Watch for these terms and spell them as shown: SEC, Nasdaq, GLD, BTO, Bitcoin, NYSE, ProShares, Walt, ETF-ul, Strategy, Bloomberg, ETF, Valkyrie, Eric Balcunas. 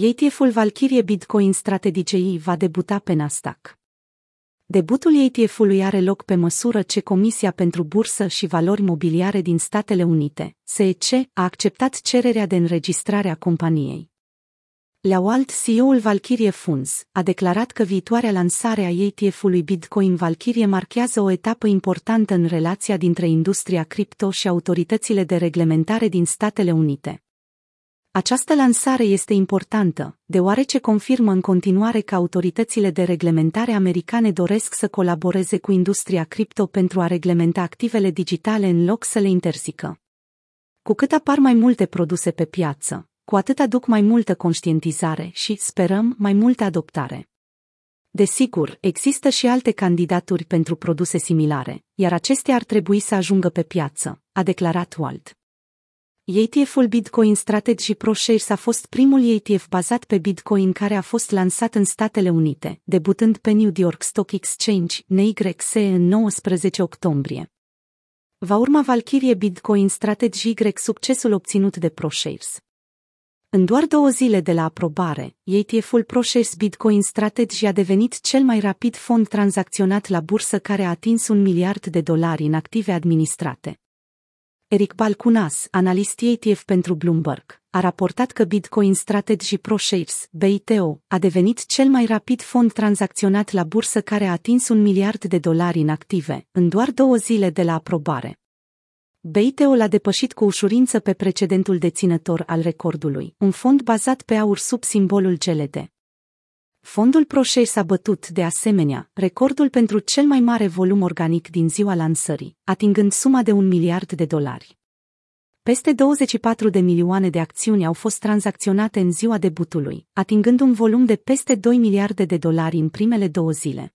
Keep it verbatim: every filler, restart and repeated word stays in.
E T F-ul Valkyrie Bitcoin Strategy va debuta pe Nasdaq. Debutul E T F-ului are loc pe măsură ce Comisia pentru Bursă și Valori Mobiliare din Statele Unite, S E C, a acceptat cererea de înregistrare a companiei. Walt, C E O-ul Valkyrie Funds, a declarat că viitoarea lansare a E T F-ului Bitcoin Valkyrie marchează o etapă importantă în relația dintre industria cripto și autoritățile de reglementare din Statele Unite. Această lansare este importantă, deoarece confirmă în continuare că autoritățile de reglementare americane doresc să colaboreze cu industria cripto pentru a reglementa activele digitale în loc să le interzică. Cu cât apar mai multe produse pe piață, cu atât aduc mai multă conștientizare și, sperăm, mai multă adoptare. Desigur, există și alte candidaturi pentru produse similare, iar acestea ar trebui să ajungă pe piață, a declarat Walt. E T F-ul Bitcoin Strategy ProShares a fost primul E T F bazat pe Bitcoin care a fost lansat în Statele Unite, debutând pe New York Stock Exchange, N Y S E, în nouăsprezece octombrie. Va urma Valkyrie Bitcoin Strategy Y succesul obținut de ProShares. În doar două zile de la aprobare, E T F-ul ProShares Bitcoin Strategy a devenit cel mai rapid fond tranzacționat la bursă care a atins un miliard de dolari în active administrate. Eric Balcunas, analist E T F pentru Bloomberg, a raportat că Bitcoin Strategy ProShares, B T O, a devenit cel mai rapid fond tranzacționat la bursă care a atins un miliard de dolari în active, în doar două zile de la aprobare. B T O l-a depășit cu ușurință pe precedentul deținător al recordului, un fond bazat pe aur sub simbolul G L D. Fondul ProShares a bătut, de asemenea, recordul pentru cel mai mare volum organic din ziua lansării, atingând suma de un miliard de dolari. Peste douăzeci și patru de milioane de acțiuni au fost tranzacționate în ziua debutului, atingând un volum de peste doi miliarde de dolari în primele două zile.